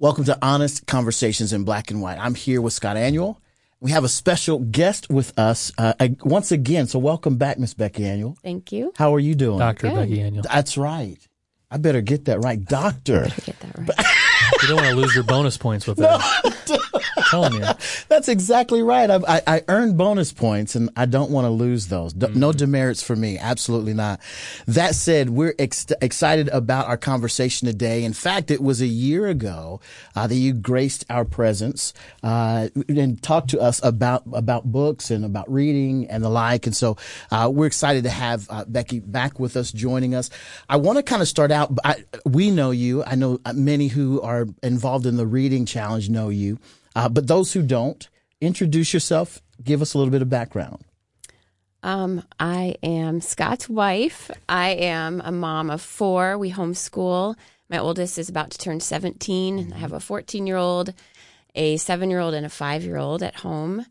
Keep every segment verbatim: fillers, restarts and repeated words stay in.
Welcome to Honest Conversations in Black and White. I'm here with Scott Aniol. We have a special guest with us uh, once again. So welcome back, Miz Becky Aniol. Thank you. How are you doing? Doctor Good. Becky Aniol. That's right. I better get that right. Doctor. I better get that right. You don't want to lose your bonus points with that. No. I'm telling you. That's exactly right. I, I, I earned bonus points, and I don't want to lose those. D- mm-hmm. No demerits for me. Absolutely not. That said, we're ex- excited about our conversation today. In fact, it was a year ago uh, that you graced our presence uh, and talked to us about, about books and about reading and the like. And so uh, we're excited to have uh, Becky back with us, joining us. I want to kind of start out. I, we know you. I know many who are involved in the reading challenge know you. Uh, but those who don't, introduce yourself. Give us a little bit of background. Um, I am Scott's wife. I am a mom of four. We homeschool. My oldest is about to turn seventeen. Mm-hmm. I have a fourteen-year-old, a seven-year-old, and a five-year-old at home.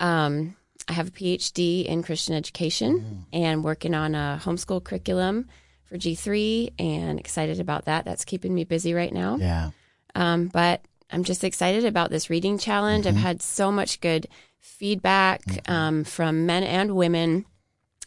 Um, I have a P H D in Christian education mm-hmm. and working on a homeschool curriculum for G three and excited about that. That's keeping me busy right now. Yeah. Um, but... I'm just excited about this reading challenge. Mm-hmm. I've had so much good feedback mm-hmm. um, from men and women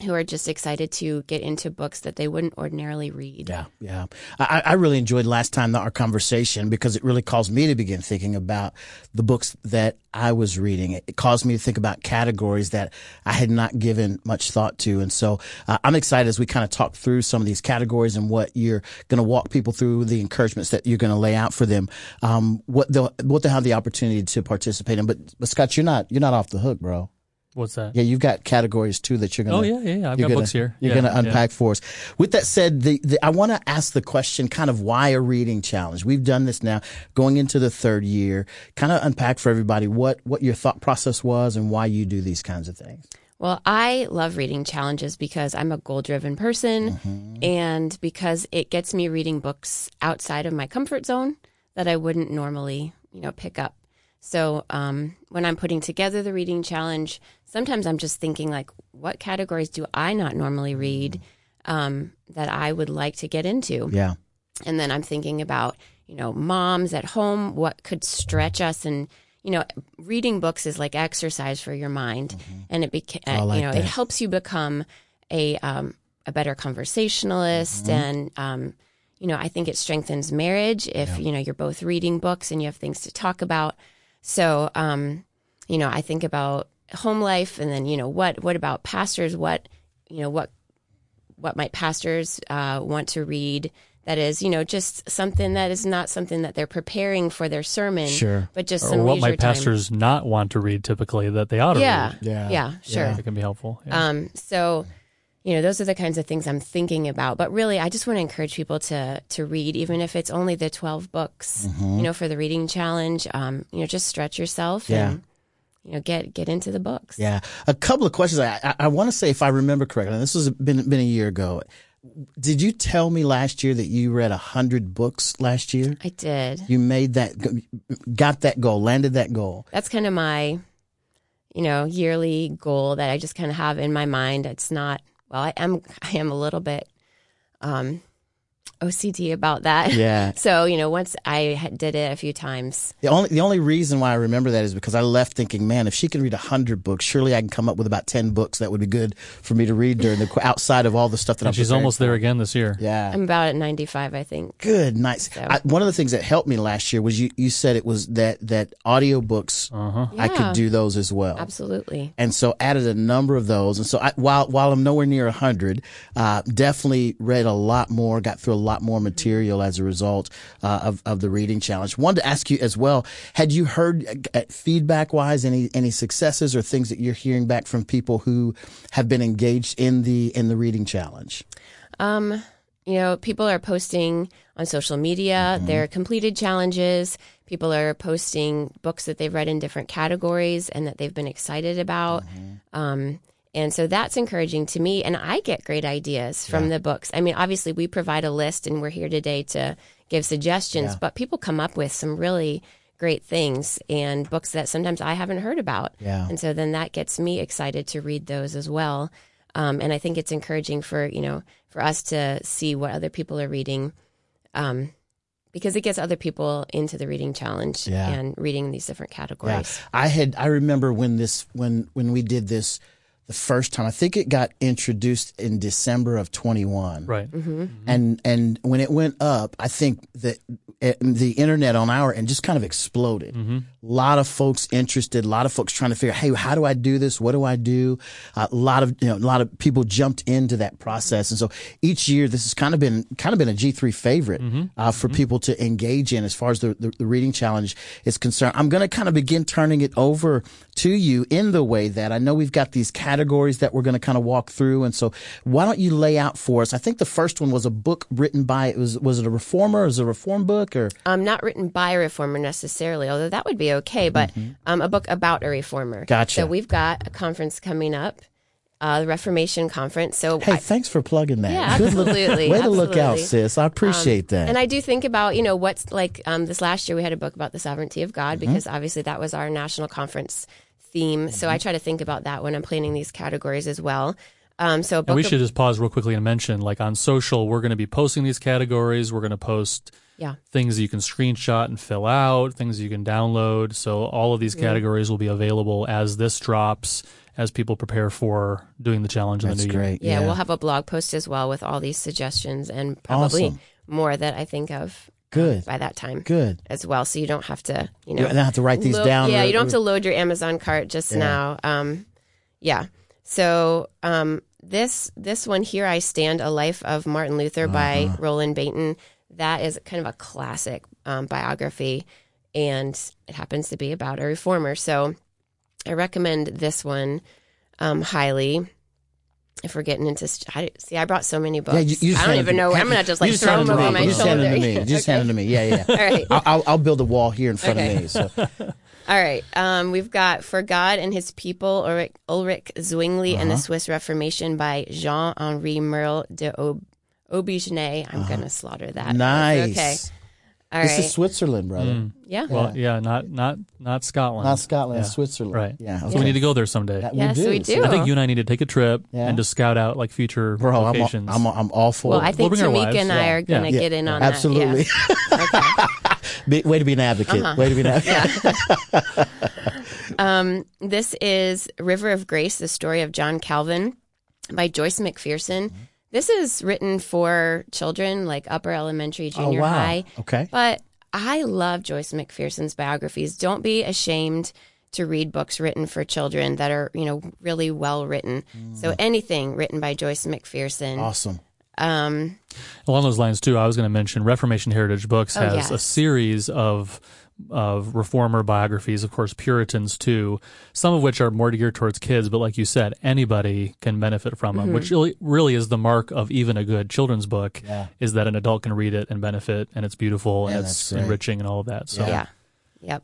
who are just excited to get into books that they wouldn't ordinarily read. Yeah, yeah. I, I really enjoyed last time our conversation because it really caused me to begin thinking about the books that I was reading. It, it caused me to think about categories that I had not given much thought to. And so uh, I'm excited as we kind of talk through some of these categories and what you're going to walk people through, the encouragements that you're going to lay out for them, um, what they'll, what they'll have the opportunity to participate in. But, but Scott, you're not, you're not off the hook, bro. What's that? Yeah, you've got categories, too, that you're going to... Oh, yeah, yeah, yeah. I've got gonna, books here. You're yeah, going to unpack yeah. for us. With that said, the, the, I want to ask the question, kind of why a reading challenge? We've done this now, going into the third year. Kind of unpack for everybody what, what your thought process was and why you do these kinds of things. Well, I love reading challenges because I'm a goal-driven person mm-hmm. and because it gets me reading books outside of my comfort zone that I wouldn't normally, you know, pick up. So um, when I'm putting together the reading challenge, sometimes I'm just thinking, like, what categories do I not normally read um, that I would like to get into? Yeah. And then I'm thinking about, you know, moms at home, what could stretch us? And, you know, reading books is like exercise for your mind. Mm-hmm. And it, beca- I like you know, that. It helps you become a, um, a better conversationalist mm-hmm. and, um, you know, I think it strengthens marriage if, yeah. you know, you're both reading books and you have things to talk about. So, um, you know, I think about home life and then, you know, what, what about pastors? What, you know, what, what might pastors, uh, want to read that is, you know, just something that is not something that they're preparing for their sermon, sure. but just or some what might pastors time. Not want to read typically that they ought to yeah. read. Yeah. Yeah. Sure. Yeah. It can be helpful. Yeah. Um, so, you know, those are the kinds of things I'm thinking about, but really I just want to encourage people to, to read, even if it's only the twelve books, mm-hmm. you know, for the reading challenge, um, you know, just stretch yourself yeah. and, you know, get, get into the books. Yeah. A couple of questions. I, I, I want to say, if I remember correctly, and this was been, been a year ago. Did you tell me last year that you read a hundred books last year? I did. You made that, got that goal, landed that goal. That's kind of my, you know, yearly goal that I just kind of have in my mind. It's not, Well, I am I am a little bit um, O C D about that. Yeah. So, you know, once I did it a few times. The only the only reason why I remember that is because I left thinking, man, if she can read one hundred books, surely I can come up with about ten books that would be good for me to read during the outside of all the stuff that I'm She's almost there again this year. Yeah. I'm about at ninety-five, I think. Good, nice. So. I, one of the things that helped me last year was you, you said it was that, that audiobooks, uh-huh. yeah. I could do those as well. Absolutely. And so added a number of those. And so I, while while I'm nowhere near one hundred, uh, definitely read a lot more, got through a lot more material as a result uh, of, of the reading challenge. Wanted to ask you as well, had you heard uh, feedback-wise any any successes or things that you're hearing back from people who have been engaged in the in the reading challenge? Um, you know, people are posting on social media mm-hmm. their completed challenges. People are posting books that they've read in different categories and that they've been excited about. Mm-hmm. Um And so that's encouraging to me. And I get great ideas from yeah. the books. I mean, obviously, we provide a list and we're here today to give suggestions, yeah. but people come up with some really great things and books that sometimes I haven't heard about. Yeah. And so then that gets me excited to read those as well. Um, and I think it's encouraging for, you know, for us to see what other people are reading. Um, because it gets other people into the reading challenge yeah. and reading these different categories. Yeah. I had I remember when this when when we did this the first time. I think it got introduced in December of twenty-one. Right. Mm-hmm. And and when it went up, I think that the internet on our end just kind of exploded. Mm-hmm. A lot of folks interested, a lot of folks trying to figure, hey, how do I do this? What do I do? Uh, a lot of you know, a lot of people jumped into that process. And so each year this has kind of been kind of been a G three favorite mm-hmm. uh, for mm-hmm. people to engage in as far as the, the, the reading challenge is concerned. I'm going to kind of begin turning it over to you in the way that I know we've got these categories. categories that we're going to kind of walk through. And so why don't you lay out for us? I think the first one was a book written by, it was was it a reformer? Is it a reform book? Or um, not written by a reformer necessarily, although that would be okay, but mm-hmm. um, a book about a reformer. Gotcha. So we've got a conference coming up, uh, the Reformation Conference. So Hey, I, thanks for plugging that. Yeah, absolutely. Way to absolutely. Look out, sis. I appreciate um, that. And I do think about, you know, what's like um, this last year we had a book about the sovereignty of God mm-hmm. because obviously that was our national conference theme. So I try to think about that when I'm planning these categories as well. Um, so a book and we should just pause real quickly and mention, like on social, we're going to be posting these categories. We're going to post yeah. things that you can screenshot and fill out, things you can download. So all of these categories yeah. will be available as this drops, as people prepare for doing the challenge in That's the new great. Year. Yeah, yeah, we'll have a blog post as well with all these suggestions and probably awesome. More that I think of. Good. By that time. Good. As well. So you don't have to, you know. You don't have to write these load, down. Yeah, or, you don't have to load your Amazon cart just yeah. now. Um, yeah. So um, this this one here, I Stand, A Life of Martin Luther uh-huh. by Roland Bainton. That is kind of a classic um, biography, and it happens to be about a reformer. So I recommend this one um, highly. If we're getting into st- see, I brought so many books. Yeah, you, you I don't even know. I'm gonna just like throw them over my you shoulder. Just hand them to me. You just okay. hand them to me. Yeah, yeah. All right. I'll, I'll build a wall here in front okay. of me. So. All right. Um, we've got For God and His People, Ulrich, Ulrich Zwingli uh-huh. and the Swiss Reformation by Jean Henri Merle de Aubigenet. I'm uh-huh. gonna slaughter that. Nice. Okay. All right. This is Switzerland, brother. Mm. Yeah. Well, yeah, not not not Scotland. Not Scotland, yeah. Switzerland. Right. Yeah. Okay. So we need to go there someday. That, we yes, do. we do. So I think you and I need to take a trip yeah. and to scout out like future Bro, locations. I'm, I'm, I'm all for well, it. Well, I think we'll Tamika and I yeah. are going to yeah. get in on Absolutely. That. Yeah. Absolutely. Okay. Way to be an advocate. Uh-huh. Way to be an advocate. Yeah. um, this is River of Grace, The Story of John Calvin by Joyce McPherson. Mm-hmm. This is written for children, like upper elementary, junior oh, wow. high. Okay. But I love Joyce McPherson's biographies. Don't be ashamed to read books written for children that are, you know, really well written. Mm. So anything written by Joyce McPherson. Awesome. Um, Along those lines, too, I was going to mention Reformation Heritage Books has oh, yes. a series of of reformer biographies, of course, Puritans too, some of which are more geared towards kids, but like you said, anybody can benefit from them, mm-hmm. which really, really is the mark of even a good children's book, yeah. is that an adult can read it and benefit, and it's beautiful, yeah, and it's enriching and all of that. So. Yeah. yeah. Yep.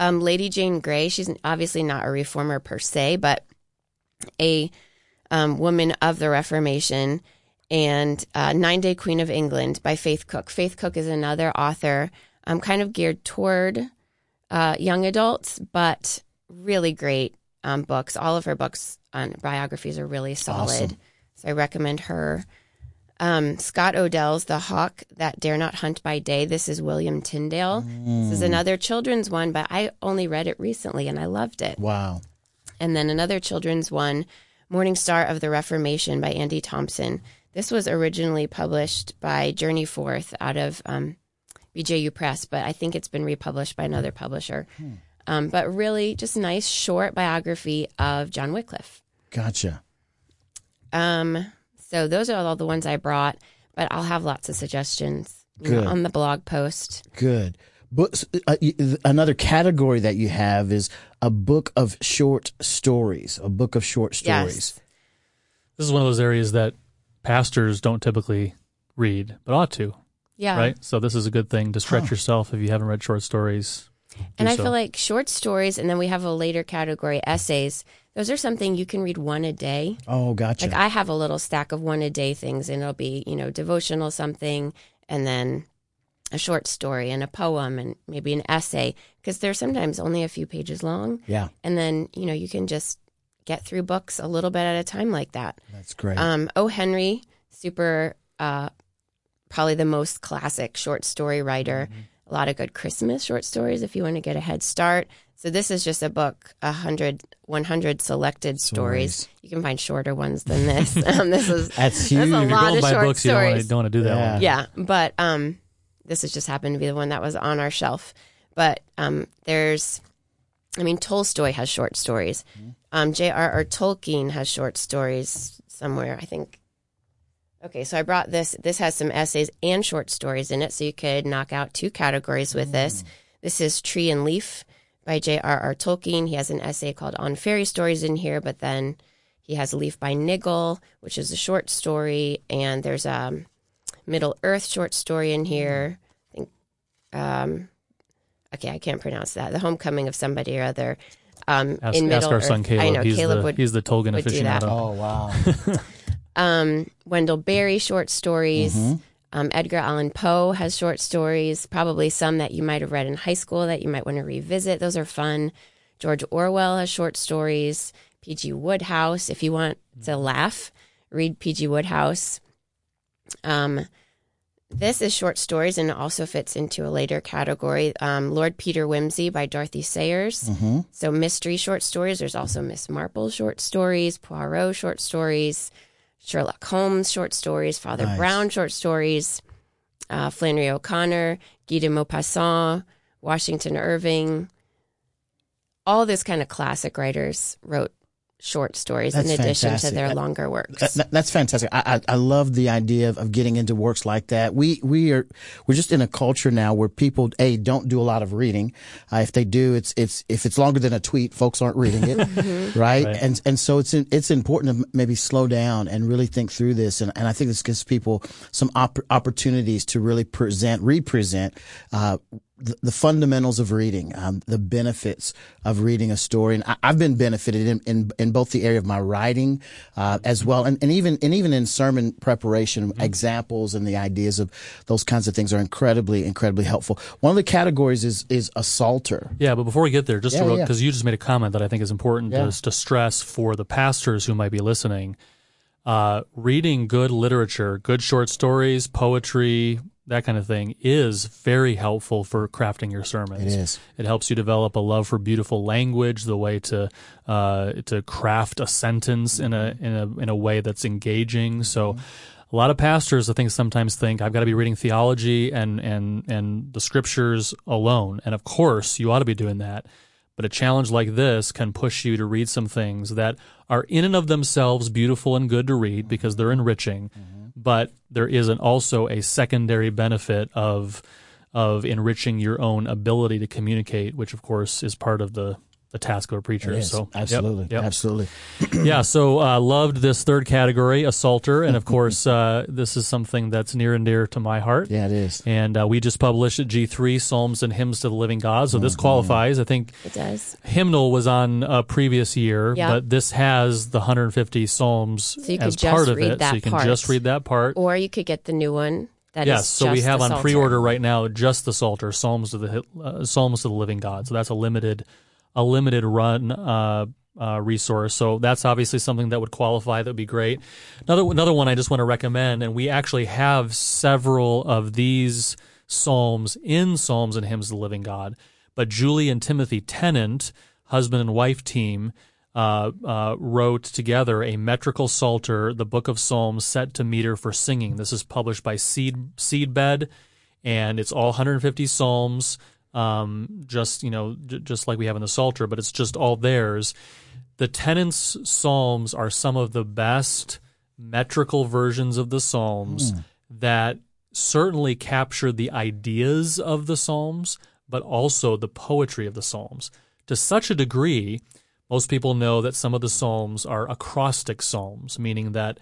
Um, Lady Jane Grey, she's obviously not a reformer per se, but a um, woman of the Reformation, and uh, Nine Day Queen of England by Faith Cook. Faith Cook is another author I'm kind of geared toward uh, young adults, but really great um, books. All of her books on biographies are really solid. Awesome. So I recommend her. Um, Scott Odell's The Hawk That Dare Not Hunt by Day. This is William Tyndale. Mm. This is another children's one, but I only read it recently and I loved it. Wow. And then another children's one, Morning Star of the Reformation by Andy Thompson. This was originally published by Journey Forth out of um, B J U Press, but I think it's been republished by another publisher. Hmm. Um, but really just nice short biography of John Wycliffe. Gotcha. Um, so those are all the ones I brought, but I'll have lots of suggestions you know, on the blog post. Good. Books. Uh, another category that you have is a book of short stories, a book of short stories. Yes. This is one of those areas that pastors don't typically read, but ought to. Yeah. Right? So this is a good thing to stretch huh. yourself if you haven't read short stories. And I so. feel like short stories, and then we have a later category, essays. Those are something you can read one a day. Oh, gotcha. Like I have a little stack of one a day things, and it'll be, you know, devotional something, and then a short story and a poem and maybe an essay, because they're sometimes only a few pages long. Yeah. And then, you know, you can just get through books a little bit at a time like that. That's great. Um, O. Henry, super... Uh, probably the most classic short story writer. Mm-hmm. A lot of good Christmas short stories if you want to get a head start. So this is just a book, one hundred, one hundred selected stories. stories. You can find shorter ones than this. um, this is that's huge. That's a if lot you're going of by short books, stories. You don't want to do that yeah. one. Yeah, but um, this has just happened to be the one that was on our shelf. But um, there's, I mean, Tolstoy has short stories. Mm-hmm. Um, J R R Tolkien has short stories somewhere, I think. Okay, so I brought this. This has some essays and short stories in it, so you could knock out two categories with mm. this. This is Tree and Leaf by J R R Tolkien. He has an essay called On Fairy Stories in here, but then he has Leaf by Niggle, which is a short story, and there's a Middle Earth short story in here. I think, um, okay, I can't pronounce that. The Homecoming of Somebody or Other. Um, ask, in Middle ask our Earth. Son Caleb. I know, he's Caleb the, would He's the Tolkien aficionado. Oh, wow. Um, Wendell Berry short stories. Mm-hmm. um, Edgar Allan Poe has short stories, probably some that you might have read in high school that you might want to revisit. Those are fun. George Orwell has short stories. P G. Woodhouse, if you want to laugh, read P G. Woodhouse. Um, this is short stories and it also fits into a later category. Um, Lord Peter Whimsey by Dorothy Sayers. Mm-hmm. So mystery short stories. There's also Miss Marple short stories, Poirot short stories, Sherlock Holmes short stories, Father nice. Brown short stories, uh, Flannery O'Connor, Guy de Maupassant, Washington Irving. All this kind of classic writers wrote short stories that's in addition fantastic. to their that, longer works. That, that, that's fantastic. I, I, I love the idea of, of getting into works like that. We we are we're just in a culture now where people a don't do a lot of reading. Uh, if they do, it's it's if it's longer than a tweet, folks aren't reading it, right? right? And and so it's in, it's important to maybe slow down and really think through this. And, and I think this gives people some op- opportunities to really present, represent. Uh, The, the fundamentals of reading, um, the benefits of reading a story, and I, I've been benefited in, in in both the area of my writing uh, as well, and, and even and even in sermon preparation, mm-hmm. examples and the ideas of those kinds of things are incredibly incredibly helpful. One of the categories is is a psalter. Yeah, but before we get there, just because yeah, yeah. you just made a comment that I think is important yeah. to, to stress for the pastors who might be listening, uh, reading good literature, good short stories, poetry, that kind of thing is very helpful for crafting your sermons. It is. It helps you develop a love for beautiful language, the way to uh, to craft a sentence in a in a in a way that's engaging. So, mm-hmm. a lot of pastors, I think, sometimes think I've got to be reading theology and and and the scriptures alone. And of course, you ought to be doing that. But a challenge like this can push you to read some things that are in and of themselves beautiful and good to read because they're enriching. Mm-hmm. But there is an, also a secondary benefit of of enriching your own ability to communicate, which, of course, is part of the, the task of a preacher. It is. So, absolutely. Yep, yep. Absolutely. yeah, so uh, loved this third category, a psalter. And, of course, uh, this is something that's near and dear to my heart. Yeah, it is. And uh, we just published at G three, Psalms and Hymns to the Living God. So mm-hmm. this qualifies. I think it does. Hymnal was on a previous year, yeah. but this has the one hundred fifty Psalms so as part of it. So you can part. just read that part. Or you could get the new one. That yes, is so we have on pre-order right now just the psalter, Psalms to the, uh, Psalms to the Living God. So that's a limited a limited run uh, uh, resource. So that's obviously something that would qualify. That would be great. Another another one I just want to recommend, and we actually have several of these psalms in Psalms and Hymns of the Living God, but Julie and Timothy Tennant, husband and wife team, uh, uh, wrote together a metrical psalter, the book of Psalms set to meter for singing. This is published by Seed Seedbed, and it's all one hundred fifty psalms. Um, just, you know, j- just like we have in the Psalter, but it's just all theirs. The Tennant's Psalms are some of the best metrical versions of the Psalms mm. that certainly capture the ideas of the Psalms, but also the poetry of the Psalms. To such a degree, most people know that some of the Psalms are acrostic Psalms, meaning that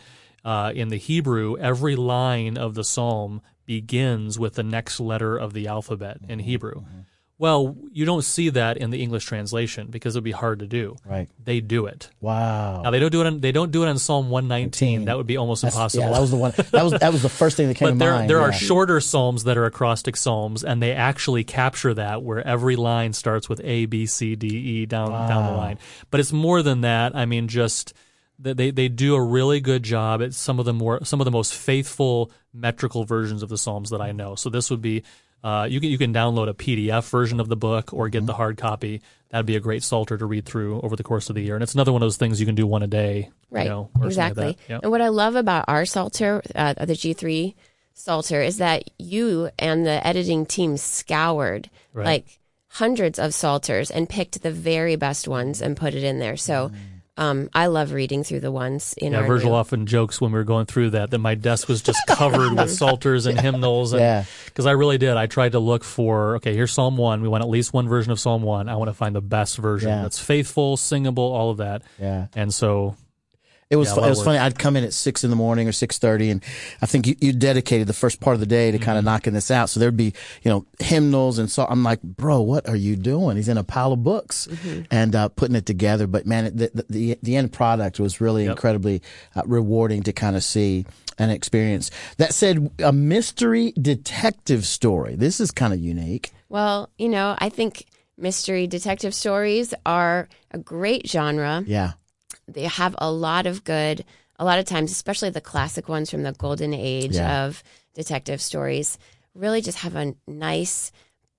uh, in the Hebrew, every line of the Psalm begins with the next letter of the alphabet in Hebrew. Mm-hmm. Well, you don't see that in the English translation because it would be hard to do. Right. They do it. Wow. Now they don't do it on they don't do it on Psalm one nineteen. That would be almost That's, impossible. Yeah, that was the one that was that was the first thing that came but to there, mind. There yeah. are shorter psalms that are acrostic psalms, and they actually capture that where every line starts with A, B, C, D, E down wow. down the line. But it's more than that. I mean, just They they do a really good job at some of the more some of the most faithful metrical versions of the Psalms that I know. So this would be uh, you can you can download a P D F version of the book or get mm-hmm. the hard copy. That'd be a great psalter to read through over the course of the year, and it's another one of those things you can do one a day, right? You know, or exactly. Like yeah. And what I love about our psalter, uh, the G three psalter, is that you and the editing team scoured right. like hundreds of psalters and picked the very best ones and put it in there. So. Mm. Um, I love reading through the ones in yeah, our Virgil room. Often jokes when we were going through that, that my desk was just covered with psalters and hymnals. And, yeah. Because I really did. I tried to look for, okay, here's Psalm one. We want at least one version of Psalm one. I want to find the best version yeah. that's faithful, singable, all of that. Yeah. And so... It was yeah, fu- it was work. funny. I'd come in at six in the morning or six thirty, and I think you, you dedicated the first part of the day to mm-hmm. kind of knocking this out. So there'd be, you know, hymnals and so I'm like, bro, what are you doing? He's in a pile of books mm-hmm. and uh, putting it together. But man, the the, the, the end product was really yep. incredibly uh, rewarding to kind of see and experience. That said, a mystery detective story. This is kind of unique. Well, you know, I think mystery detective stories are a great genre. Yeah. They have a lot of good, a lot of times, especially the classic ones from the golden age yeah. of detective stories, really just have a nice,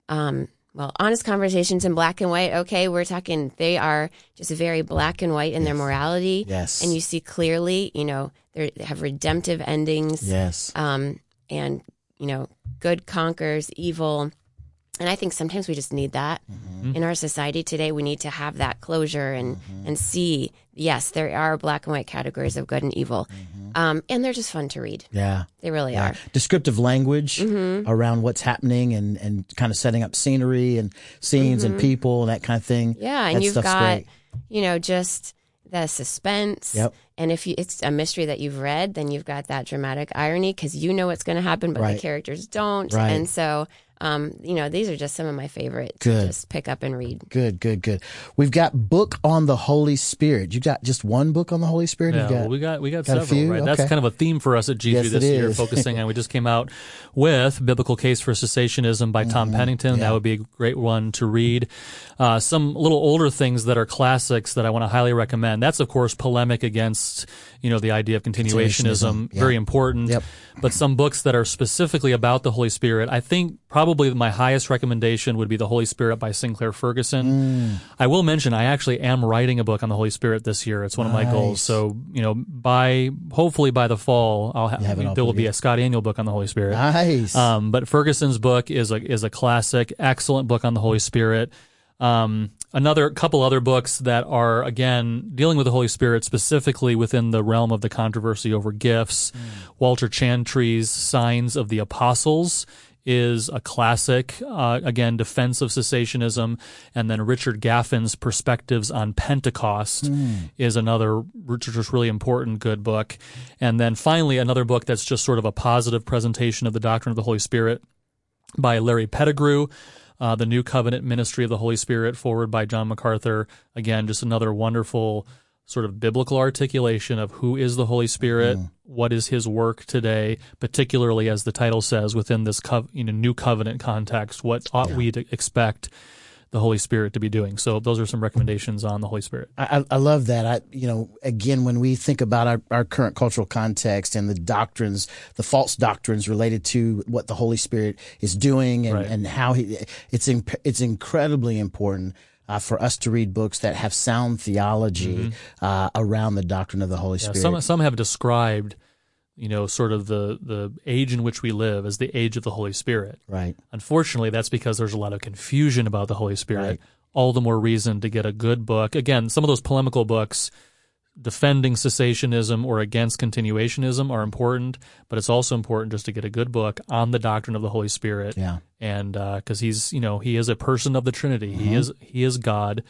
um, well, honest conversations in black and white. Okay, we're talking, they are just very black and white in yes. their morality. Yes. And you see clearly, you know, they have redemptive endings. Yes. Um, and, you know, good conquers evil. And I think sometimes we just need that mm-hmm. in our society today. We need to have that closure and, mm-hmm. and see, yes, there are black and white categories of good and evil. Mm-hmm. Um, and they're just fun to read. Yeah. They really yeah. are. Descriptive language mm-hmm. around what's happening and, and kind of setting up scenery and scenes mm-hmm. and people and that kind of thing. Yeah. And that you've got, great. you know, just the suspense. Yep. And if you, it's a mystery that you've read, then you've got that dramatic irony because you know what's going to happen, but right. the characters don't. Right. And so... Um, you know, these are just some of my favorites. Good. Just pick up and read. Good, good, good. We've got book on the Holy Spirit. You got just one book on the Holy Spirit? Yeah, you got, well, we got we got, got several, few? right? Okay. That's kind of a theme for us at G three yes, this year, focusing on. We just came out with Biblical Case for Cessationism by mm-hmm. Tom Pennington. Yeah. That would be a great one to read. Uh, some little older things that are classics that I want to highly recommend. That's, of course, polemic against, you know, the idea of continuationism. continuationism yeah. Very important. Yep. But some books that are specifically about the Holy Spirit, I think probably Probably my highest recommendation would be The Holy Spirit by Sinclair Ferguson. Mm. I will mention I actually am writing a book on the Holy Spirit this year. It's one nice. of my goals. So, you know, by hopefully by the fall, I'll ha- have there will be a Scott Aniol book on the Holy Spirit. Nice. Um, but Ferguson's book is a is a classic, excellent book on the Holy Spirit. Um, another couple other books that are again dealing with the Holy Spirit specifically within the realm of the controversy over gifts. Mm. Walter Chantry's Signs of the Apostles is a classic, uh, again, defense of cessationism. And then Richard Gaffen's Perspectives on Pentecost mm. is another just really important good book. And then finally, another book that's just sort of a positive presentation of the doctrine of the Holy Spirit by Larry Pettigrew, uh, The New Covenant Ministry of the Holy Spirit, forward by John MacArthur. Again, just another wonderful sort of biblical articulation of who is the Holy Spirit, mm. what is his work today, particularly, as the title says, within this co- you know, new covenant context, what ought yeah. we to expect the Holy Spirit to be doing. So those are some recommendations on the Holy Spirit. I, I love that. I, you know, again, when we think about our, our current cultural context and the doctrines, the false doctrines related to what the Holy Spirit is doing and, right. and how he, it's imp- it's incredibly important Uh, for us to read books that have sound theology mm-hmm. uh, around the doctrine of the Holy yeah, Spirit. Some some have described, you know, sort of the, the age in which we live as the age of the Holy Spirit. Right. Unfortunately, that's because there's a lot of confusion about the Holy Spirit. Right. All the more reason to get a good book. Again, some of those polemical books defending cessationism or against continuationism are important, but it's also important just to get a good book on the doctrine of the Holy Spirit. Yeah. And because uh, he's, you know, he is a person of the Trinity. Mm-hmm. He is he is God.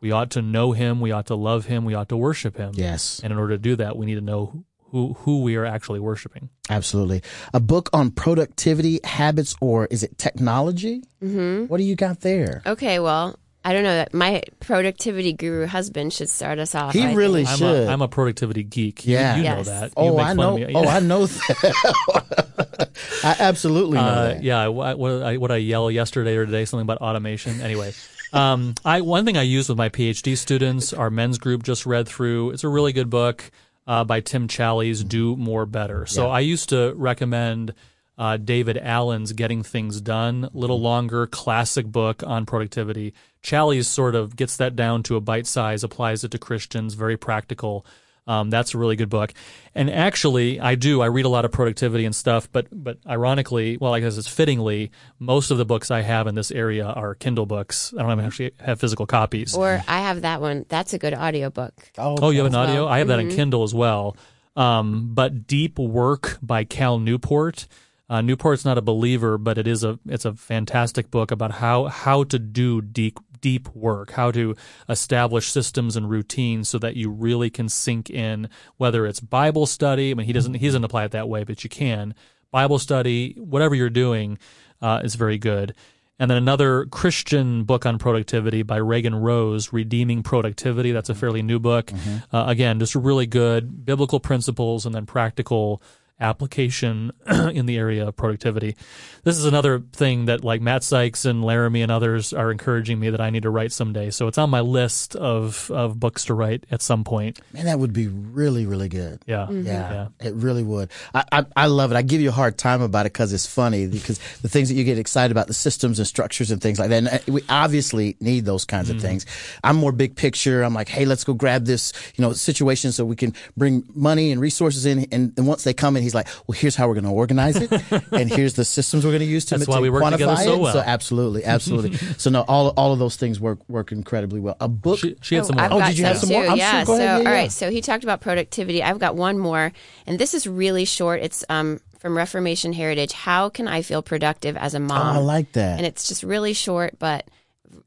We ought to know him. We ought to love him. We ought to worship him. Yes. And in order to do that, we need to know who who we are actually worshiping. Absolutely. A book on productivity, habits, or is it technology? Mm-hmm. What do you got there? Okay, well, I don't know that my productivity guru husband should start us off. He I really think. should. I'm a, I'm a productivity geek. Yeah. You, you yes. know that. You oh, I know. Yeah. Oh, I know that. I absolutely know uh, that. Yeah. I, what, I, what I yell yesterday or today, something about automation. Anyway. Um, I one thing I use with my PhD students, our men's group just read through, it's a really good book uh, by Tim Challies, Do More Better. So yeah. I used to recommend uh, David Allen's Getting Things Done, little longer, classic book on productivity. Challies sort of gets that down to a bite size, applies it to Christians, very practical. Um, that's a really good book. And actually, I do. I read a lot of productivity and stuff, but but ironically, well, I guess it's fittingly, most of the books I have in this area are Kindle books. I don't actually have physical copies. Or I have that one. That's a good audio book. Oh, okay. Oh, you have an audio? Well. I have that mm-hmm. in Kindle as well. Um, but Deep Work by Cal Newport. Uh, Newport's not a believer, but it is a it's a fantastic book about how, how to do deep deep work, how to establish systems and routines so that you really can sink in, whether it's Bible study. I mean, he doesn't he doesn't apply it that way, but you can. Bible study, whatever you're doing uh, is very good. And then another Christian book on productivity by Reagan Rose, Redeeming Productivity. That's a fairly new book. Mm-hmm. Uh, again, just really good biblical principles and then practical application in the area of productivity. This is another thing that like Matt Sykes and Laramie and others are encouraging me that I need to write someday. So it's on my list of, of books to write at some point. Man, that would be really, really good. Yeah. Mm-hmm. Yeah, yeah, it really would. I, I, I love it. I give you a hard time about it because it's funny, because the things that you get excited about, the systems and structures and things like that. And we obviously need those kinds mm-hmm. of things. I'm more big picture. I'm like, hey, let's go grab this, you know, situation so we can bring money and resources in. And, and once they come in, he's like, well, here's how we're going to organize it, and here's the systems we're going to use to quantify it. That's why we work together so well. So absolutely, absolutely. So no, all all of those things work work incredibly well. A book. She, she had oh, some more. I've oh, got did you some have some too. More? I'm yeah. Sure. So ahead, yeah, all right. Yeah. So he talked about productivity. I've got one more, and this is really short. It's um from Reformation Heritage. How can I feel productive as a mom? Oh, I like that. And it's just really short, but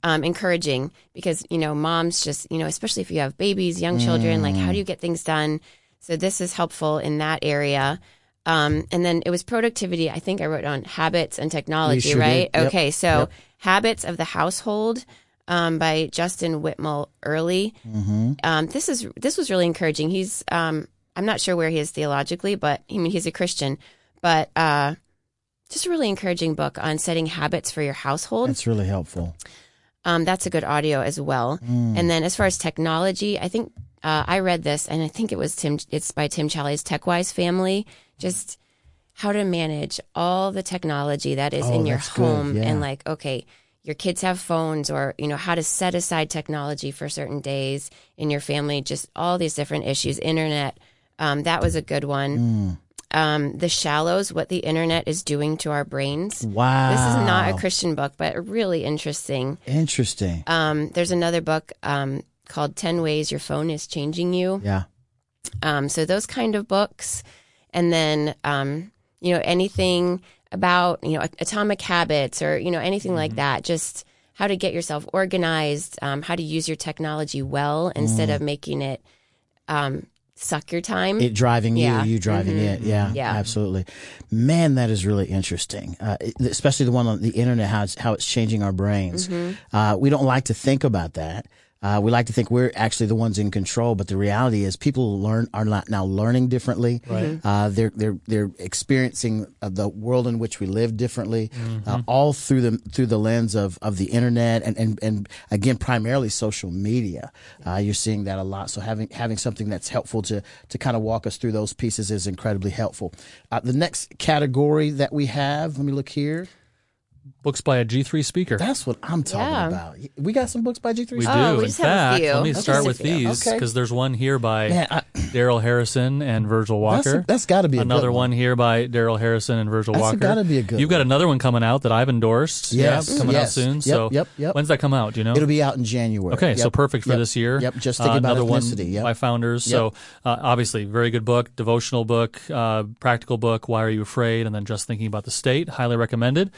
um encouraging, because you know moms just you know especially if you have babies, young children, mm. like how do you get things done? So this is helpful in that area. Um, and then it was productivity. I think I wrote on habits and technology, right? Yep. Okay, so yep. Habits of the Household um, by Justin Whitmore Early. Mm-hmm. Um, this is this was really encouraging. He's um, I'm not sure where he is theologically, but I mean, he's a Christian. But uh, just a really encouraging book on setting habits for your household. That's really helpful. Um, that's a good audio as well. Mm. And then as far as technology, I think uh, I read this, and I think it was Tim. It's by Tim Challies' TechWise Family. Just how to manage all the technology that is oh, in your home yeah. and like, okay, your kids have phones, or, you know, how to set aside technology for certain days in your family, just all these different issues. Internet, um, that was a good one. Mm. Um, The Shallows, What the Internet is Doing to Our Brains. Wow. This is not a Christian book, but really interesting. Interesting. Um, there's another book um, called ten ways Your Phone is Changing You. Yeah. Um, so those kind of books. And then, um, you know, anything about, you know, Atomic Habits, or, you know, anything mm-hmm. like that. Just how to get yourself organized, um, how to use your technology well instead mm. of making it um, suck your time. It driving yeah. you, you driving mm-hmm. it. Yeah, yeah, absolutely. Man, that is really interesting, uh, especially the one on the internet, how it's, how it's changing our brains. Mm-hmm. Uh, we don't like to think about that. Uh, we like to think we're actually the ones in control, but the reality is people learn are not now learning differently. Right. Uh, they're they're they're experiencing the world in which we live differently, mm-hmm. uh, all through the through the lens of, of the internet and, and, and again primarily social media. Uh, you're seeing that a lot. So having having something that's helpful to to kind of walk us through those pieces is incredibly helpful. Uh, the next category that we have, let me look here. Books by a G three speaker. That's what I'm talking yeah. about. We got some books by G three speakers. We do. Oh, we in fact, let me start okay. with these, because okay. there's one here by Daryl Harrison and Virgil Walker. That's, that's got to be a another good one. one here by Daryl Harrison and Virgil that's Walker. That's got to be a good. You've got one. Another one coming out that I've endorsed. Yes, yeah, coming yes. out soon. Yep, so yep, yep. When's that come out? Do you know? It'll be out in January. Okay, yep. so perfect for yep. this year. Yep, just thinking uh, about another ethnicity. One yep. by founders. Yep. So uh, obviously, very good book, devotional book, uh, practical book. Why Are You Afraid? And then Just Thinking About the State. Highly recommended.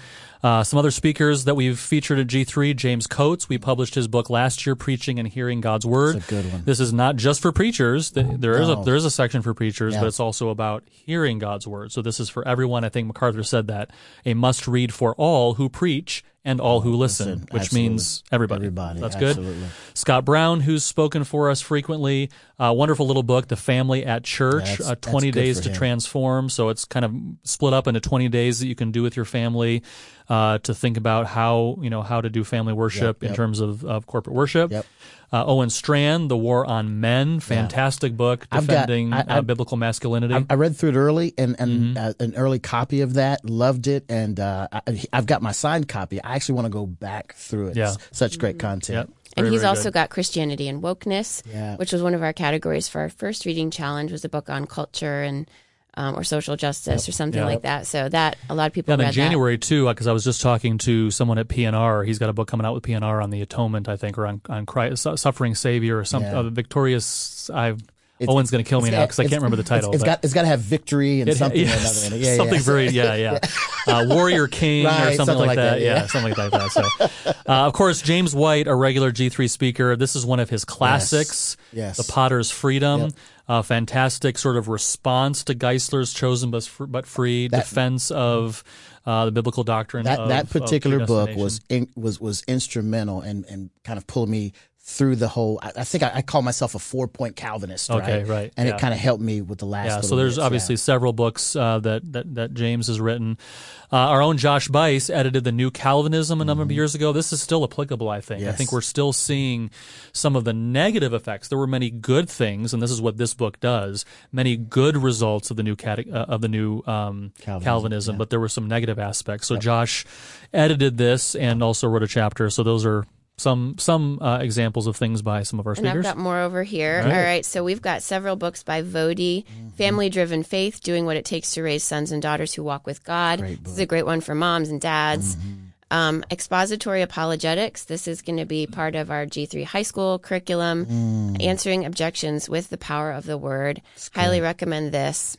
Uh, some other speakers that we've featured at G three, James Coates. We published his book last year, Preaching and Hearing God's Word. That's a good one. This is not just for preachers. There is a, there is a section for preachers, yeah. but it's also about hearing God's Word. So this is for everyone. I think MacArthur said that. A must-read for all who preach and all who listen, listen. which Absolutely. means everybody. Everybody. That's Absolutely. good. Scott Brown, who's spoken for us frequently, a wonderful little book, The Family at Church, that's, uh, twenty Days to Transform. So it's kind of split up into twenty days that you can do with your family uh, to think about how you know how to do family worship yep, yep. in terms of, of corporate worship. Yep. Uh, Owen Strand, The War on Men, fantastic yeah. book defending got, I, I, uh, biblical masculinity. I, I read through it early, and, and mm-hmm. uh, an early copy of that, loved it, and uh, I, I've got my signed copy. I actually want to go back through it. Yeah. It's such great content. Yep. And very, he's very also good. got Christianity and Wokeness, yeah. which was one of our categories for our first reading challenge, was a book on culture and Um, or social justice yep. or something yep. like that. So that, a lot of people yeah, read that. in January, too, because I was just talking to someone at P N R. He's got a book coming out with P N R on the Atonement, I think, or on, on Christ, Suffering Savior or something. Yeah. Uh, victorious, I've... It's, Owen's going to kill me now because I can't remember the title. It's, it's, got, it's got to have victory and it, something yeah, or another in it. Yeah, something yeah. very, yeah, yeah. Uh, Warrior King right, or something, something like, like that. that yeah. yeah, something like that. So, uh, of course, James White, a regular G three speaker. This is one of his classics, yes. Yes. The Potter's Freedom. Yep. Uh, fantastic sort of response to Geisler's Chosen But Free, that, defense of uh, the biblical doctrine that, of That particular of book was, in, was, was instrumental and in, in kind of pulled me through the whole, I think I, I call myself a four-point Calvinist, right? Okay, right. And yeah. it kind of helped me with the last. Yeah, so there's minutes, obviously yeah. several books uh, that, that that James has written. Uh, our own Josh Bice edited The New Calvinism a number mm-hmm. of years ago. This is still applicable, I think. Yes. I think we're still seeing some of the negative effects. There were many good things, and this is what this book does. Many good results of the new cate- uh, of the new um, Calvinism, Calvinism yeah. but there were some negative aspects. So yep. Josh edited this and also wrote a chapter. So those are. Some some uh, examples of things by some of our speakers. And I've got more over here. All right, All right so we've got several books by Vodi, mm-hmm. Family-Driven Faith, Doing What It Takes to Raise Sons and Daughters Who Walk with God. This is a great one for moms and dads. Mm-hmm. Um, expository Apologetics. This is going to be part of our G three high school curriculum. Mm. Answering Objections with the Power of the Word. That's Highly good. recommend this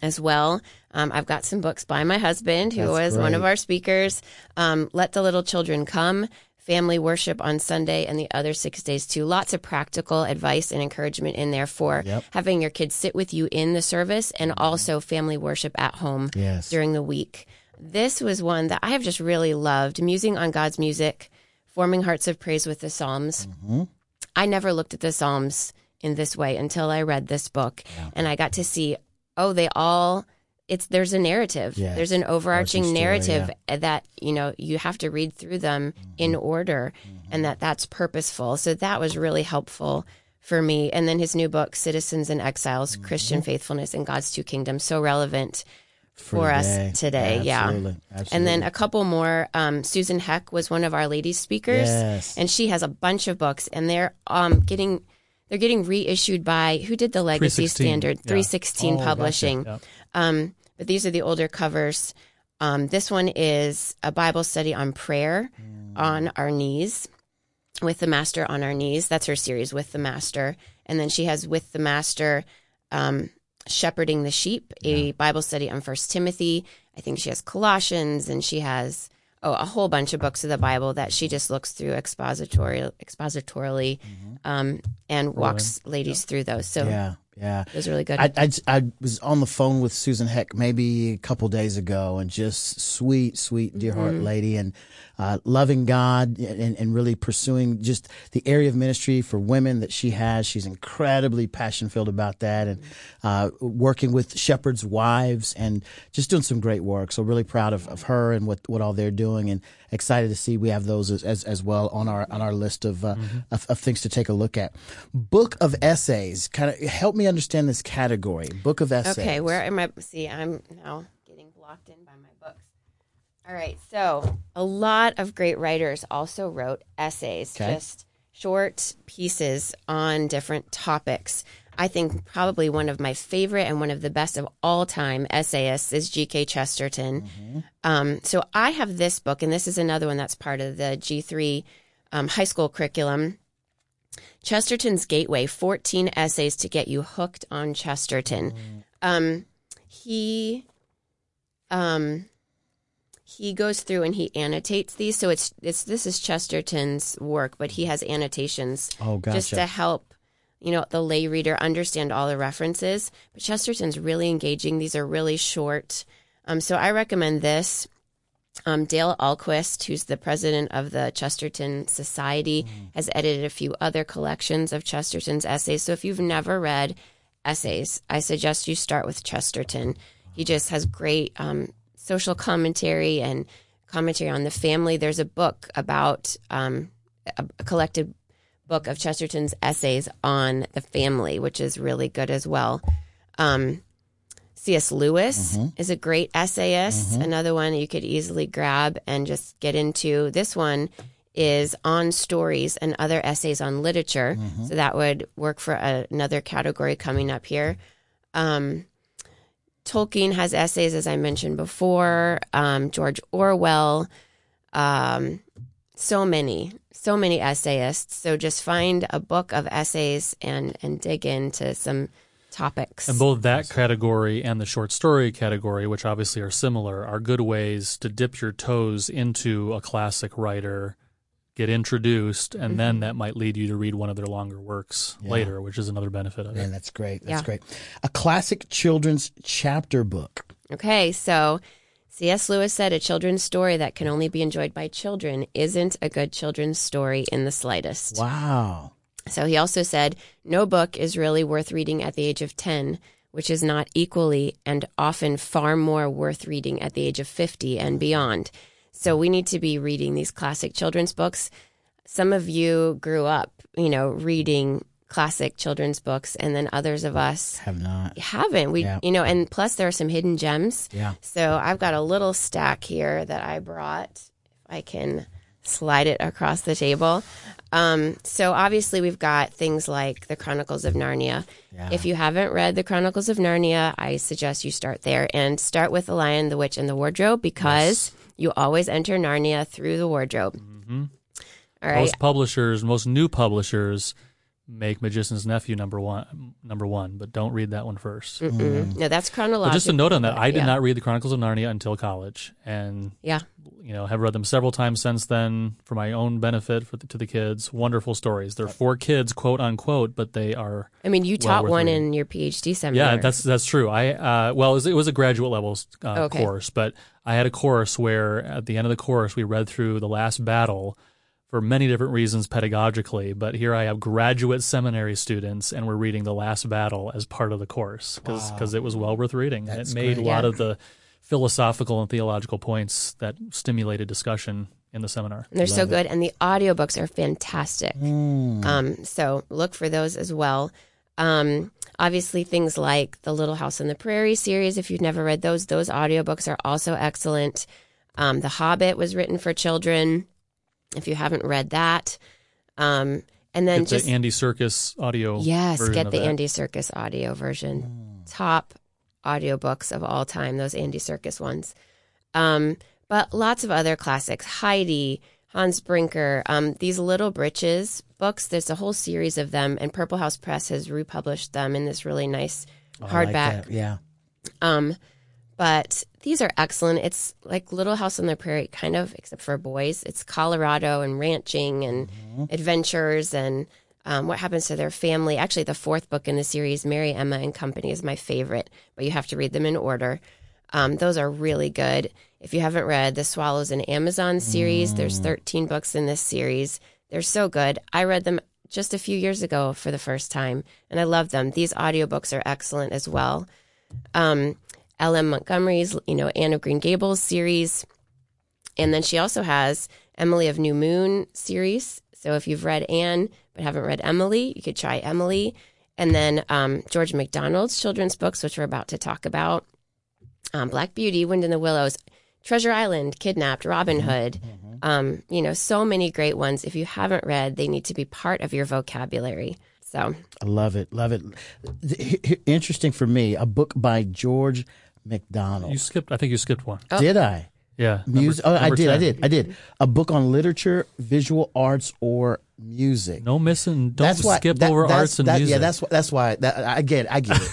as well. Um, I've got some books by my husband, who That's was great. one of our speakers. Um, Let the Little Children Come. Family Worship on Sunday and the other six days too. Lots of practical advice and encouragement in there for yep. having your kids sit with you in the service and also family worship at home yes. during the week. This was one that I have just really loved. Musing on God's Music, Forming Hearts of Praise with the Psalms. Mm-hmm. I never looked at the Psalms in this way until I read this book. Yeah. And I got to see, oh, they all... It's there's a narrative. Yes. There's an overarching story, narrative yeah. that, you know, you have to read through them mm-hmm. in order mm-hmm. and that that's purposeful. So that was really helpful for me. And then his new book, Citizens and Exiles, mm-hmm. Christian Faithfulness in God's Two Kingdoms, so relevant for, for today. us today. Yeah, absolutely. yeah. Absolutely. And then a couple more. Um, Susan Heck was one of our ladies speakers yes. and she has a bunch of books and they're um, getting they're getting reissued by, who did the Legacy Standard? Yeah. three sixteen oh, Publishing. Gotcha. Yeah. Um, but these are the older covers. Um, this one is a Bible study on prayer mm. on our knees, with the Master on our knees. That's her series, With the Master. And then she has With the Master, um, Shepherding the Sheep, yeah. a Bible study on First Timothy. I think she has Colossians, and she has oh a whole bunch of books of the Bible that she just looks through expositori- expositorily mm-hmm. um, and walks Brilliant. ladies yep. through those. So. Yeah. Yeah, it was really good. I, I, I was on the phone with Susan Heck maybe a couple days ago, and just sweet, sweet, dear mm-hmm. heart lady, and uh, loving God, and, and really pursuing just the area of ministry for women that she has. She's incredibly passion filled about that, and uh, working with shepherds' wives, and just doing some great work. So really proud of, of her and what, what all they're doing, and excited to see we have those as as, as well on our on our list of, uh, mm-hmm. of of things to take a look at. Book of essays, kind of help me understand this category. Book of essays. Okay, where am I? See, I'm now getting blocked in by my books. All right, so a lot of great writers also wrote essays, okay. just short pieces on different topics. I think probably one of my favorite and one of the best of all time essayists is G K Chesterton. Mm-hmm. Um, so I have this book, and this is another one that's part of the G three um, high school curriculum. Chesterton's Gateway, fourteen Essays to Get You Hooked on Chesterton. Mm. Um, he um, he goes through and he annotates these. So it's, it's this is Chesterton's work, but he has annotations oh, gotcha. just to help you know the lay reader understand all the references. But Chesterton's really engaging. These are really short. Um, so I recommend this. Um, Dale Alquist, who's the president of the Chesterton Society, mm-hmm. has edited a few other collections of Chesterton's essays. So if you've never read essays, I suggest you start with Chesterton. He just has great um, social commentary and commentary on the family. There's a book about um, a, a collected book of Chesterton's essays on the family, which is really good as well. Um, C S Lewis mm-hmm. is a great essayist. Mm-hmm. Another one you could easily grab and just get into. This one is On Stories and Other Essays on Literature. Mm-hmm. So that would work for a, another category coming up here. Um, Tolkien has essays, as I mentioned before. Um, George Orwell. Um, so many, so many essayists. So just find a book of essays and, and dig into some topics. And both that category and the short story category, which obviously are similar, are good ways to dip your toes into a classic writer, get introduced, and mm-hmm. then that might lead you to read one of their longer works yeah. later, which is another benefit of it. Yeah, that's great. That's yeah. great. A classic children's chapter book. Okay, so C S Lewis said a children's story that can only be enjoyed by children isn't a good children's story in the slightest. Wow. So he also said, no book is really worth reading at the age of ten, which is not equally and often far more worth reading at the age of fifty and beyond. So we need to be reading these classic children's books. Some of you grew up, you know, reading classic children's books, and then others of us have not. Haven't. We, yeah. you know, and plus there are some hidden gems. Yeah. So I've got a little stack here that I brought. If I can slide it across the table. Um, so obviously we've got things like the Chronicles of Narnia. Yeah. If you haven't read the Chronicles of Narnia, I suggest you start there and start with The Lion, the Witch, and the Wardrobe, because yes. you always enter Narnia through the wardrobe. Mm-hmm. All right. Most publishers, most new publishers make Magician's Nephew number one, number one, but don't read that one first. Mm-mm. No, that's chronological. But just a note on that, I did yeah. not read the Chronicles of Narnia until college, and yeah, you know, have read them several times since then for my own benefit for the, to the kids. Wonderful stories. They're for kids, quote unquote, but they are. I mean, you taught well one reading. In your PhD seminar. Yeah, that's that's true. I uh, well, it was, it was a graduate level uh, okay. course, but I had a course where at the end of the course we read through The Last Battle. For many different reasons pedagogically, but here I have graduate seminary students and we're reading The Last Battle as part of the course because because wow. it was well worth reading. That's and it made great. A lot yeah. of the philosophical and theological points that stimulated discussion in the seminar. They're Love so good, it. And the audiobooks are fantastic. Mm. Um, so look for those as well. Um, obviously, things like the Little House on the Prairie series, if you've never read those, those audiobooks are also excellent. Um, The Hobbit was written for children. If you haven't read that, um, and then get just the Andy Serkis audio, yes, version get the of Andy Serkis audio version. Mm. Top audiobooks of all time, those Andy Serkis ones. Um, but lots of other classics: Heidi, Hans Brinker, um, these Little Britches books. There's a whole series of them, and Purple House Press has republished them in this really nice oh, hardback. I like that. Yeah. Um, but these are excellent. It's like Little House on the Prairie, kind of, except for boys. It's Colorado and ranching and mm-hmm. adventures and um, what happens to their family. Actually, the fourth book in the series, Mary, Emma, and Company, is my favorite, but you have to read them in order. Um, those are really good. If you haven't read the Swallows and Amazon series, mm. there's thirteen books in this series. They're so good. I read them just a few years ago for the first time, and I love them. These audiobooks are excellent as well. Um L M Montgomery's, you know, Anne of Green Gables series. And then she also has Emily of New Moon series. So if you've read Anne but haven't read Emily, you could try Emily. And then um, George MacDonald's children's books, which we're about to talk about. Um, Black Beauty, Wind in the Willows, Treasure Island, Kidnapped, Robin Hood. Mm-hmm. Um, you know, so many great ones. If you haven't read, they need to be part of your vocabulary. So I love it. Love it. Interesting for me, a book by George MacDonald. You skipped. I think you skipped one. Oh. Did I? Yeah. Music. Oh, I did. ten. I did. I did. A book on literature, visual arts, or music. No missing. Don't that's why, skip that, over that's, arts and that, music. Yeah, that's that's why. That, I get. It, I get it.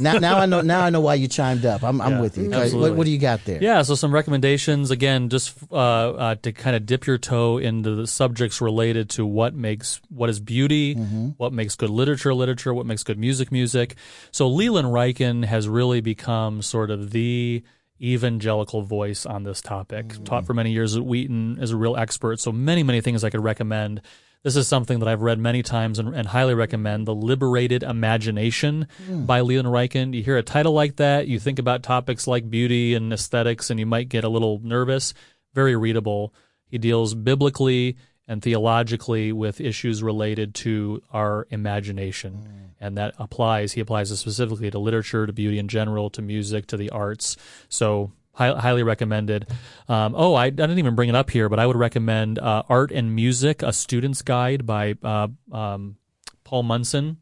now, now I know. Now I know why you chimed up. I'm, I'm yeah, with you. What, what do you got there? Yeah. So some recommendations again, just uh, uh, to kind of dip your toe into the subjects related to what makes what is beauty, mm-hmm. what makes good literature, literature, what makes good music, music. So Leland Ryken has really become sort of the evangelical voice on this topic. Mm. Taught for many years at Wheaton, is a real expert, so many, many things I could recommend. This is something that I've read many times and, and highly recommend, The Liberated Imagination mm. by Leland Ryken. You hear a title like that, you think about topics like beauty and aesthetics, and you might get a little nervous. Very readable. He deals biblically and theologically with issues related to our imagination. Mm. And that applies, he applies it specifically to literature, to beauty in general, to music, to the arts. So hi- highly recommended. Um, oh, I, I didn't even bring it up here, but I would recommend uh, Art and Music, A Student's Guide by uh, um, Paul Munson.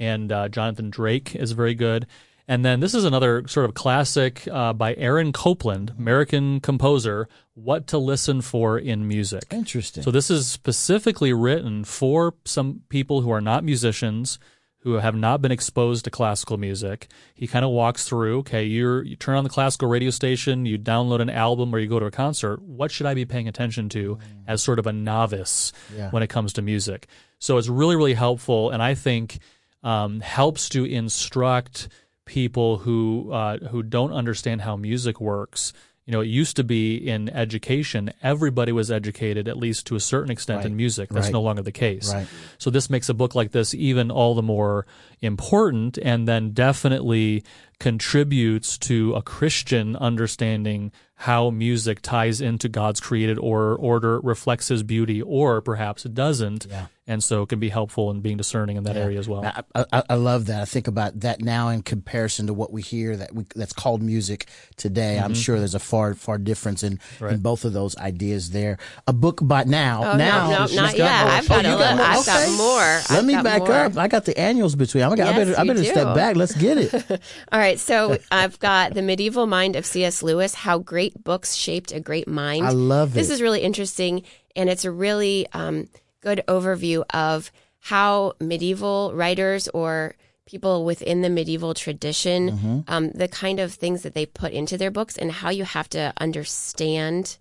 And uh, Jonathan Drake is very good. And then this is another sort of classic uh, by Aaron Copland, American composer, What to Listen For in Music. Interesting. So this is specifically written for some people who are not musicians, who have not been exposed to classical music. He kind of walks through, okay, you're, you turn on the classical radio station, you download an album or you go to a concert. What should I be paying attention to mm. as sort of a novice yeah. when it comes to music? So it's really, really helpful, and I think um, helps to instruct people who uh, who don't understand how music works. You know, it used to be in education, everybody was educated, at least to a certain extent, right. in music. That's right. no longer the case. Right. So this makes a book like this even all the more important, and then definitely contributes to a Christian understanding how music ties into God's created order, order reflects his beauty, or perhaps it doesn't. Yeah. And so it can be helpful in being discerning in that yeah. area as well. I, I, I love that. I think about that now in comparison to what we hear that we, that's called music today. Mm-hmm. I'm sure there's a far, far difference in, right. in both of those ideas there. A book by now. Oh, now. No, no, not yet. I've got, oh, got, more. I've got okay. more. Let I've me back more. up. I got the annuals between. I, got, yes, I better, I better step back. Let's get it. All right. So I've got The Medieval Mind of C S. Lewis, How Great Books Shaped a Great Mind. I love it. This is really interesting, and it's a really um, – good overview of how medieval writers or people within the medieval tradition, mm-hmm. um, the kind of things that they put into their books and how you have to understand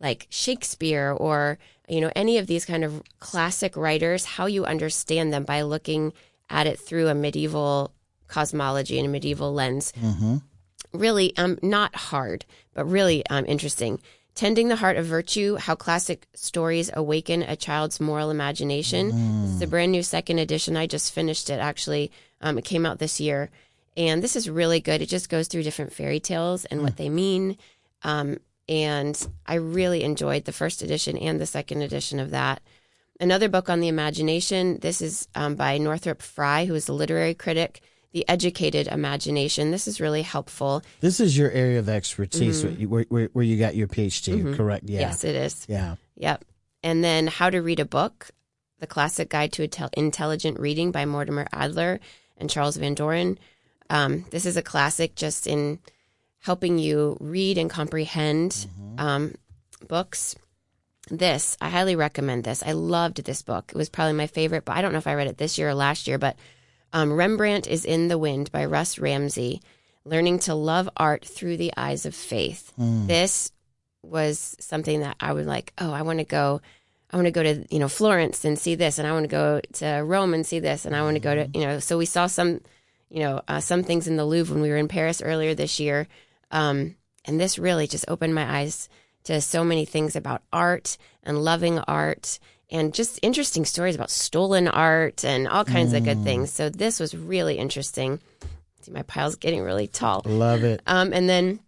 like Shakespeare or, you know, any of these kind of classic writers, how you understand them by looking at it through a medieval cosmology and a medieval lens. Mm-hmm. Really um, not hard, but really um, interesting. Tending the Heart of Virtue, How Classic Stories Awaken a Child's Moral Imagination. Mm. This is a brand new second edition. I just finished it, actually. Um, it came out this year. And this is really good. It just goes through different fairy tales and mm. what they mean. Um, and I really enjoyed the first edition and the second edition of that. Another book on the imagination. This is um, by Northrop Frye, who is a literary critic. The Educated Imagination. This is really helpful. This is your area of expertise, mm-hmm. where, where, where you got your P H D, mm-hmm. correct? Yeah. Yes, it is. Yeah. Yep. And then How to Read a Book, The Classic Guide to Intel- Intelligent Reading by Mortimer Adler and Charles Van Doren. Um, this is a classic just in helping you read and comprehend mm-hmm. um, books. This, I highly recommend this. I loved this book. It was probably my favorite, but I don't know if I read it this year or last year, but Um, Rembrandt is in the Wind by Russ Ramsey, Learning to Love Art Through the Eyes of Faith. Mm. This was something that I would like, oh, I want to go, I want to go to, you know, Florence and see this, and I want to go to Rome and see this, and I want to go to, you know, so we saw some, you know, uh, some things in the Louvre when we were in Paris earlier this year. Um, and this really just opened my eyes to so many things about art and loving art. And just interesting stories about stolen art and all kinds mm. of good things. So this was really interesting. See, my pile's getting really tall. Love it. Um, and then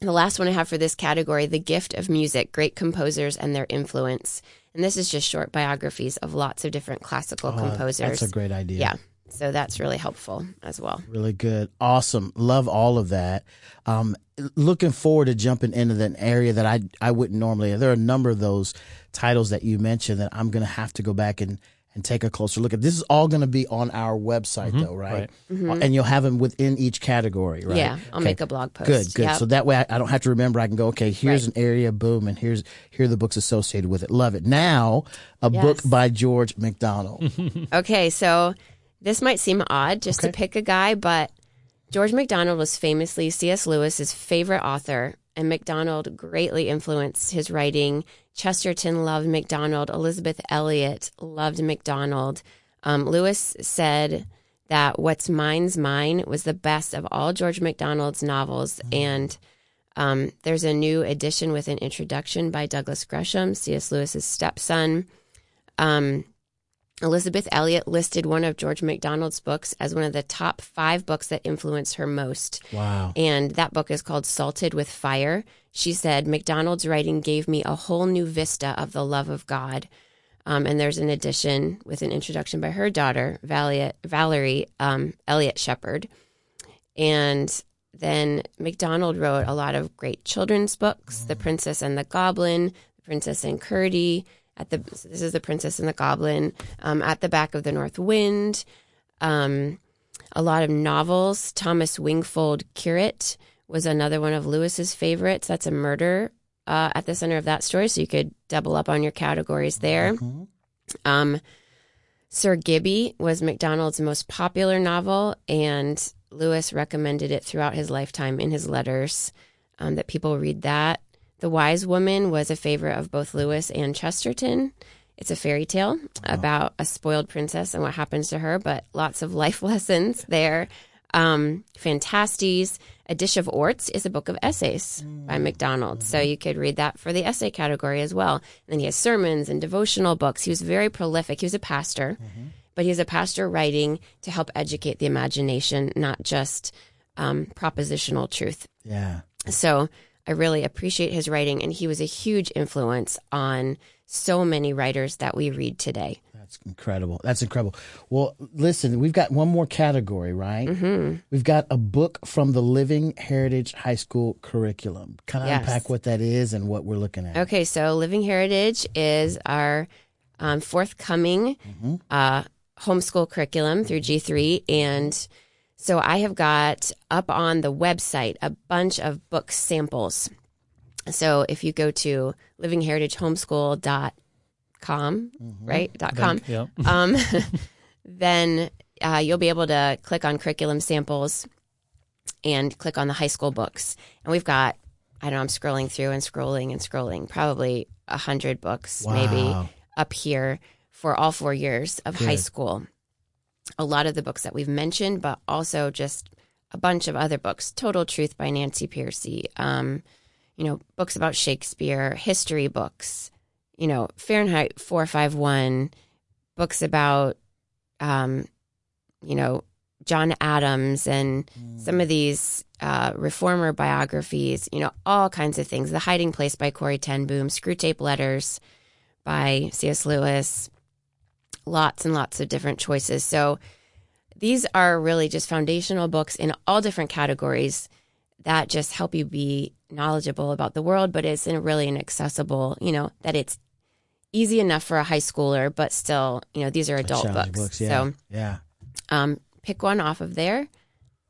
the last one I have for this category, The Gift of Music, Great Composers and Their Influence. And this is just short biographies of lots of different classical oh, composers. That's a great idea. Yeah. So that's really helpful as well. Really good. Awesome. Love all of that. Um, looking forward to jumping into an area that I I wouldn't normally. There are a number of those titles that you mentioned that I'm going to have to go back and, and take a closer look at. This is all going to be on our website, mm-hmm. though, right? right. Mm-hmm. And you'll have them within each category, right? Yeah, I'll okay. make a blog post. Good, good. Yep. So that way I, I don't have to remember. I can go, okay, here's right. an area, boom, and here's here are the books associated with it. Love it. Now, a yes. book by George MacDonald. Okay, so this might seem odd just okay. to pick a guy, but George MacDonald was famously C S. Lewis's favorite author, and MacDonald greatly influenced his writing. Chesterton loved MacDonald. Elizabeth Elliot loved MacDonald. Um, Lewis said that What's Mine's Mine was the best of all George MacDonald's novels. Mm-hmm. And um, there's a new edition with an introduction by Douglas Gresham, C S. Lewis's stepson. Um, Elizabeth Elliot listed one of George MacDonald's books as one of the top five books that influenced her most. Wow. And that book is called Salted with Fire. She said, MacDonald's writing gave me a whole new vista of the love of God. Um, and there's an edition with an introduction by her daughter, Valerie, Valerie um, Elliott Shepard. And then MacDonald wrote a lot of great children's books, mm. The Princess and the Goblin, The Princess and Curdie. At the this is The Princess and the Goblin, um, At the Back of the North Wind, um, a lot of novels. Thomas Wingfold Curate was another one of Lewis's favorites. That's a murder uh, at the center of that story, so you could double up on your categories there. Mm-hmm. Um, Sir Gibby was MacDonald's most popular novel, and Lewis recommended it throughout his lifetime in his letters um, that people read that. The Wise Woman was a favorite of both Lewis and Chesterton. It's a fairy tale about a spoiled princess and what happens to her, but lots of life lessons there. Um, Fantasties. A Dish of Orts is a book of essays by MacDonald. So you could read that for the essay category as well. And then he has sermons and devotional books. He was very prolific. He was a pastor, mm-hmm. but he was a pastor writing to help educate the imagination, not just um, propositional truth. Yeah. So I really appreciate his writing, and he was a huge influence on so many writers that we read today. That's incredible. That's incredible. Well, listen, we've got one more category, right? Mm-hmm. We've got a book from the Living Heritage High School curriculum. Kind of yes. unpack what that is and what we're looking at. Okay, so Living Heritage is our um, forthcoming mm-hmm. uh, homeschool curriculum through G three, and so I have got up on the website a bunch of book samples. So if you go to living heritage homeschool dot com, mm-hmm. right, dot com, think, yeah. um, then uh, you'll be able to click on curriculum samples and click on the high school books. And we've got, I don't know, I'm scrolling through and scrolling and scrolling, probably one hundred books wow. maybe up here for all four years of Good. high school. A lot of the books that we've mentioned, but also just a bunch of other books. Total Truth by Nancy Piercy, um, you know, books about Shakespeare, history books, you know, Fahrenheit four fifty-one, books about, um, you know, John Adams and mm. some of these uh, reformer biographies, you know, all kinds of things. The Hiding Place by Corrie Ten Boom, Screwtape Letters by C S. Lewis. Lots and lots of different choices. So these are really just foundational books in all different categories that just help you be knowledgeable about the world, but it's in really an accessible, you know, that it's easy enough for a high schooler, but still, you know, these are adult books. books. Yeah. So yeah, um, pick one off of there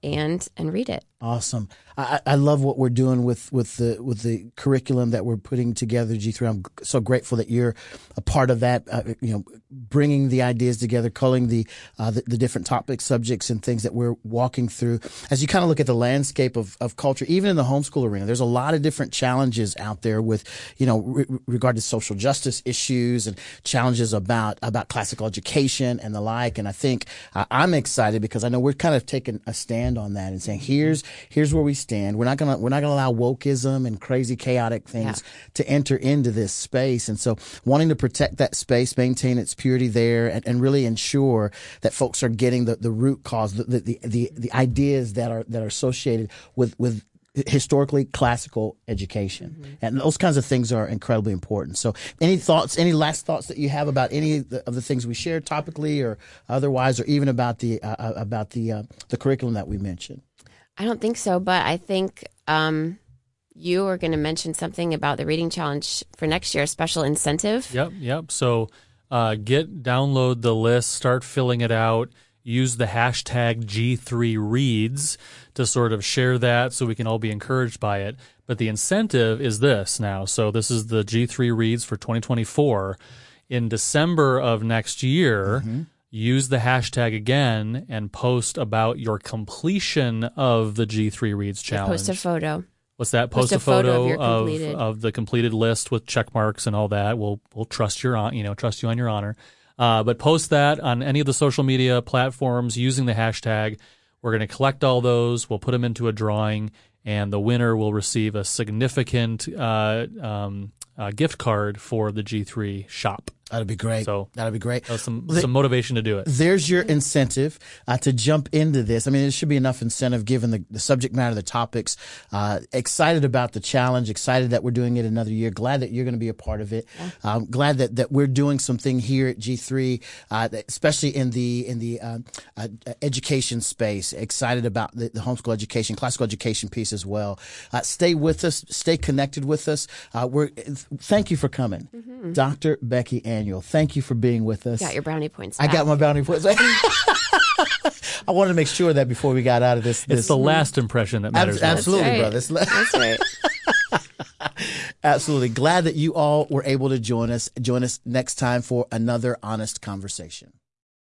and and read it. Awesome. I, I love what we're doing with, with the with the curriculum that we're putting together, G three. I'm so grateful that you're a part of that, uh, you know, bringing the ideas together, culling the, uh, the the different topics, subjects, and things that we're walking through. As you kind of look at the landscape of, of culture, even in the homeschool arena, there's a lot of different challenges out there with, you know, re- regard to social justice issues and challenges about, about classical education and the like. And I think uh, I'm excited because I know we're kind of taking a stand on that and saying, here's Here's where we stand. We're not gonna we're not gonna allow wokeism and crazy chaotic things yeah. to enter into this space. And so, wanting to protect that space, maintain its purity there, and, and really ensure that folks are getting the, the root cause, the the, the the ideas that are that are associated with with historically classical education, mm-hmm. and those kinds of things are incredibly important. So, any thoughts, any last thoughts that you have about any of the, of the things we shared topically or otherwise, or even about the uh, about the uh, the curriculum that we mentioned? I don't think so, but I think um, you are going to mention something about the reading challenge for next year, a special incentive. Yep, yep. So uh, get download the list, start filling it out, use the hashtag G three reads to sort of share that so we can all be encouraged by it. But the incentive is this now. So this is the G three reads for twenty twenty-four. In December of next year, mm-hmm. use the hashtag again and post about your completion of the G three reads challenge. Post a photo. What's that? Post, post a, a photo, photo of, of, of the completed list with check marks and all that. We'll we'll trust your you know trust you on your honor. Uh, but post that on any of the social media platforms using the hashtag. We're going to collect all those. We'll put them into a drawing, and the winner will receive a significant uh, um, uh, gift card for the G three shop. That'd be great. So that'd be great. Uh, some the, some motivation to do it. There's your incentive uh, to jump into this. I mean, it should be enough incentive given the, the subject matter, the topics. Uh, excited about the challenge. Excited that we're doing it another year. Glad that you're going to be a part of it. Yeah. Um, glad that, that we're doing something here at G three, uh, especially in the in the um, uh, education space. Excited about the, the homeschool education, classical education piece as well. Uh, stay with us. Stay connected with us. Uh, we're thank you for coming, mm-hmm. Doctor Becky Aniol. Annual. Thank you for being with us. You got your brownie points back. I got my brownie points. I wanted to make sure that before we got out of this. this it's the last impression that matters. Ab- absolutely, right. brother. That's right. Absolutely. Glad that you all were able to join us. Join us next time for another honest conversation.